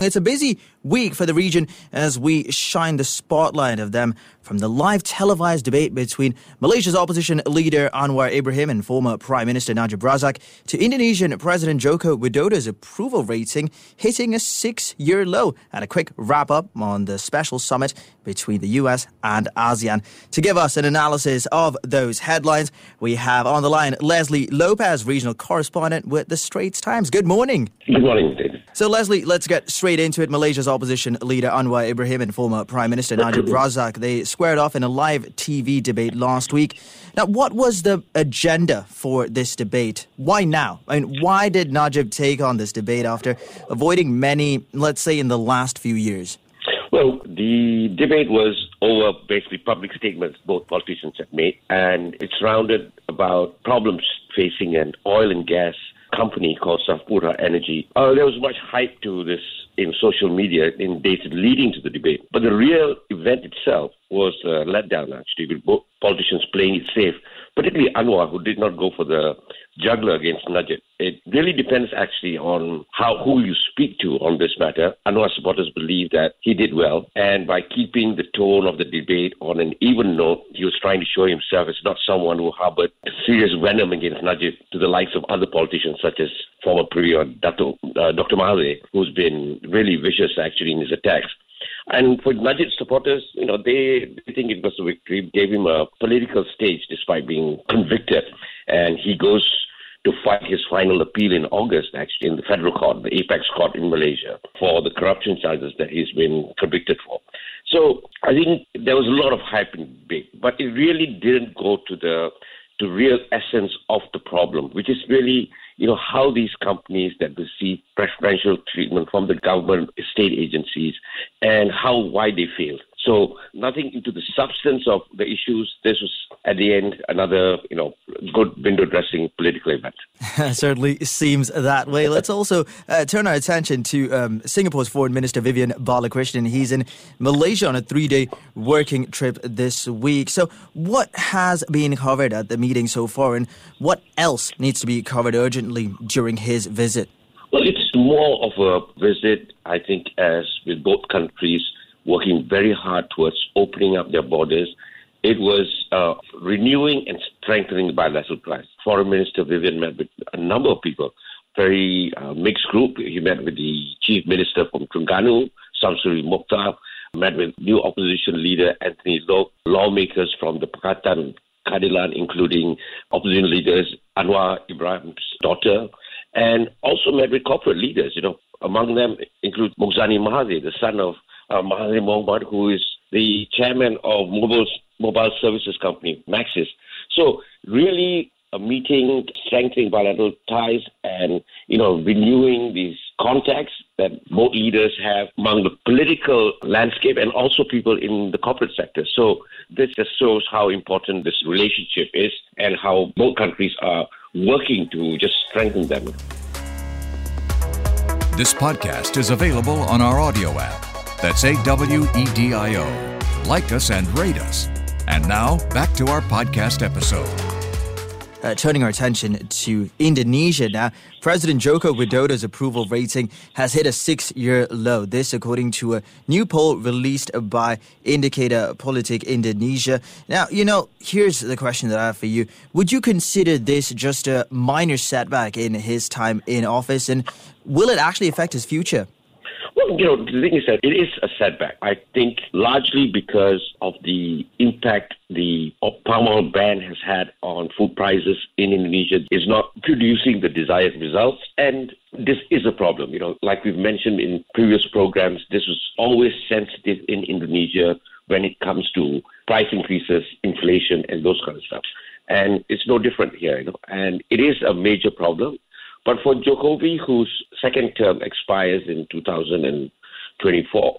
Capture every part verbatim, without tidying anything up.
It's a busy week for the region as we shine the spotlight of them from the live televised debate between Malaysia's opposition leader Anwar Ibrahim and former Prime Minister Najib Razak to Indonesian President Joko Widodo's approval rating hitting a six-year low, and a quick wrap-up on the special summit between the U S and ASEAN. To give us an analysis of those headlines, we have on the line Leslie Lopez, regional correspondent with The Straits Times. Good morning. Good morning, David. So, Leslie, let's get straight into it. Malaysia's opposition leader Anwar Ibrahim and former Prime Minister Najib Razak, they squared off in a live T V debate last week. Now, what was the agenda for this debate? Why now? I mean, why did Najib take on this debate after avoiding many, let's say, in the last few years? Well, the debate was over basically public statements both politicians have made, and it's rounded about problems facing an oil and gas company called Sapura Energy. Uh, there was much hype to this in social media in days leading to the debate. But the real event itself was a letdown, actually, with both politicians playing it safe, particularly Anwar, who did not go for the juggler against Najib. It really depends, actually, on how who you speak to on this matter. Anwar supporters believe that he did well, and by keeping the tone of the debate on an even note, he was trying to show himself as not someone who harbored serious venom against Najib to the likes of other politicians, such as former Premier Dato, uh, Doctor Mahathir, who's been really vicious, actually, in his attacks. And for Najib's supporters, you know, they, they think it was a victory, gave him a political stage despite being convicted. And he goes to fight his final appeal in August, actually, in the federal court, the APEC court in Malaysia, for the corruption charges that he's been convicted for. So I think there was a lot of hype and debate, but it really didn't go to the to real essence of the problem, which is really, you know, how these companies that receive preferential treatment from the government, state agencies, and how, why they failed. So nothing into the substance of the issues. This was, at the end, another, you know, good window-dressing political event. Certainly seems that way. Let's also uh, turn our attention to um, Singapore's Foreign Minister Vivian Balakrishnan. He's in Malaysia on a three-day working trip this week. So what has been covered at the meeting so far, and what else needs to be covered urgently during his visit? Well, it's more of a visit, I think, as with both countries, working very hard towards opening up their borders. It was uh, renewing and strengthening the bilateral ties. Foreign Minister Vivian met with a number of people, very uh, mixed group. He met with the Chief Minister from Terengganu, Samsuri Mokhtar, met with new opposition leader Anthony Loke, lawmakers from the Pakatan Keadilan, including opposition leaders Anwar Ibrahim's daughter, and also met with corporate leaders. You know, among them include Mokhzani Mahathir, the son of Uh, Mahathir Mohamad, who is the chairman of mobile, mobile services company, Maxis. So really a meeting, strengthening bilateral ties and, you know, renewing these contacts that both leaders have among the political landscape and also people in the corporate sector. So this just shows how important this relationship is and how both countries are working to just strengthen them. This podcast is available on our audio app. That's A W E D I O. Like us and rate us. And now, back to our podcast episode. Uh, turning our attention to Indonesia now, President Joko Widodo's approval rating has hit a six-year low. This according to a new poll released by Indicator Politik Indonesia. Now, you know, here's the question that I have for you. Would you consider this just a minor setback in his time in office? And will it actually affect his future? Well, you know, the thing is that it is a setback, I think, largely because of the impact the palm oil ban has had on food prices in Indonesia. It's not producing the desired results. And this is a problem. You know, like we've mentioned in previous programs, this is always sensitive in Indonesia when it comes to price increases, inflation, and those kind of stuff. And it's no different here, you know, and it is a major problem. But for Jokowi, whose second term expires in two thousand twenty-four,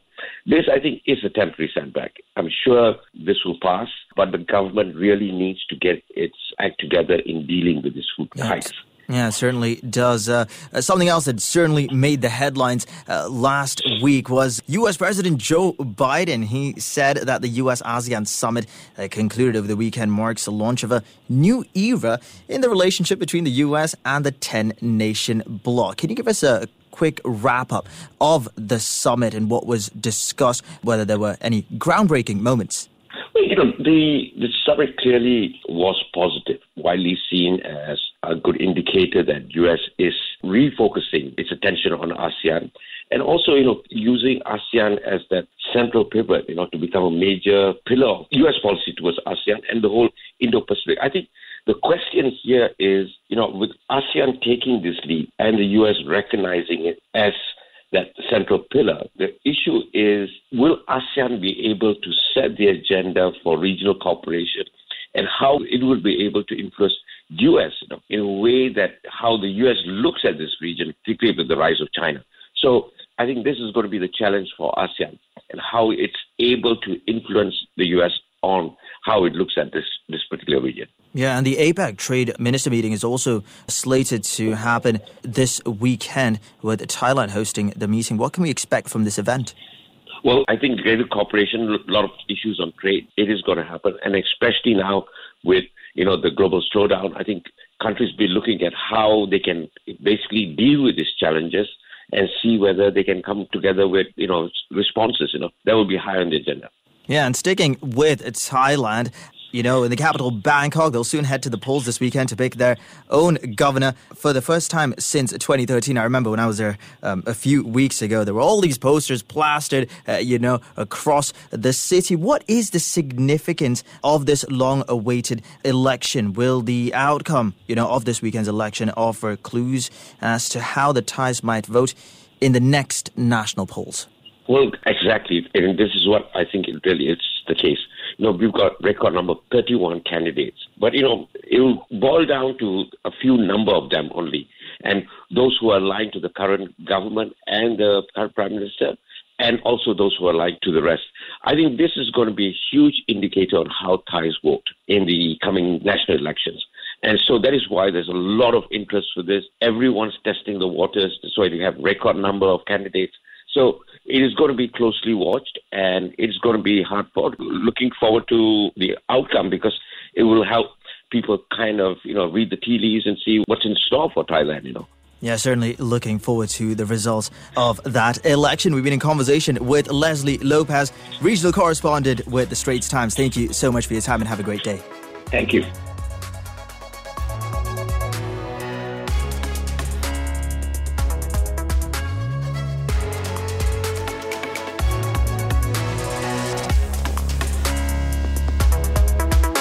this, I think, is a temporary setback. I'm sure this will pass, but the government really needs to get its act together in dealing with this food hikes. Yeah, it certainly does. Uh, something else that certainly made the headlines uh, last week was U S President Joe Biden. He said that the U S-ASEAN summit uh, concluded over the weekend marks the launch of a new era in the relationship between the U S and the ten-nation bloc. Can you give us a quick wrap-up of the summit and what was discussed, whether there were any groundbreaking moments? Well, you know, the, the summit clearly was positive, widely seen as a good indicator that U S is refocusing its attention on ASEAN and also, you know, using ASEAN as that central pivot, you know, to become a major pillar of U S policy towards ASEAN and the whole Indo-Pacific. I think the question here is, you know, with ASEAN taking this lead and the U S recognizing it as that central pillar, the issue is, will ASEAN be able to set the agenda for regional cooperation and how it will be able to influence U S you know, in a way that how the U S looks at this region, particularly with the rise of China. So I think this is going to be the challenge for ASEAN and how it's able to influence the U S on how it looks at this, this particular region. Yeah, and the APEC trade minister meeting is also slated to happen this weekend with Thailand hosting the meeting. What can we expect from this event? Well, I think greater cooperation, a lot of issues on trade, it is going to happen. And especially now with, you know, the global slowdown, I think countries be looking at how they can basically deal with these challenges and see whether they can come together with, you know, responses, you know, that will be high on the agenda. Yeah, and sticking with Thailand, you know, in the capital, Bangkok, they'll soon head to the polls this weekend to pick their own governor for the first time since twenty thirteen. I remember when I was there um, a few weeks ago, there were all these posters plastered, uh, you know, across the city. What is the significance of this long-awaited election? Will the outcome, you know, of this weekend's election offer clues as to how the Thais might vote in the next national polls? Well, exactly. And this is what I think it really is the case. You know, we've got record number thirty-one candidates. But, you know, it will boil down to a few number of them only. And those who are aligned to the current government and the current prime minister, and also those who are aligned to the rest. I think this is going to be a huge indicator on how Thais vote in the coming national elections. And so that is why there's a lot of interest for this. Everyone's testing the waters. So you have record number of candidates. So it is going to be closely watched and it's going to be hard fought. Looking forward to the outcome because it will help people kind of, you know, read the tea leaves and see what's in store for Thailand, you know. Yeah, certainly looking forward to the results of that election. We've been in conversation with Leslie Lopez, regional correspondent with The Straits Times. Thank you so much for your time and have a great day. Thank you.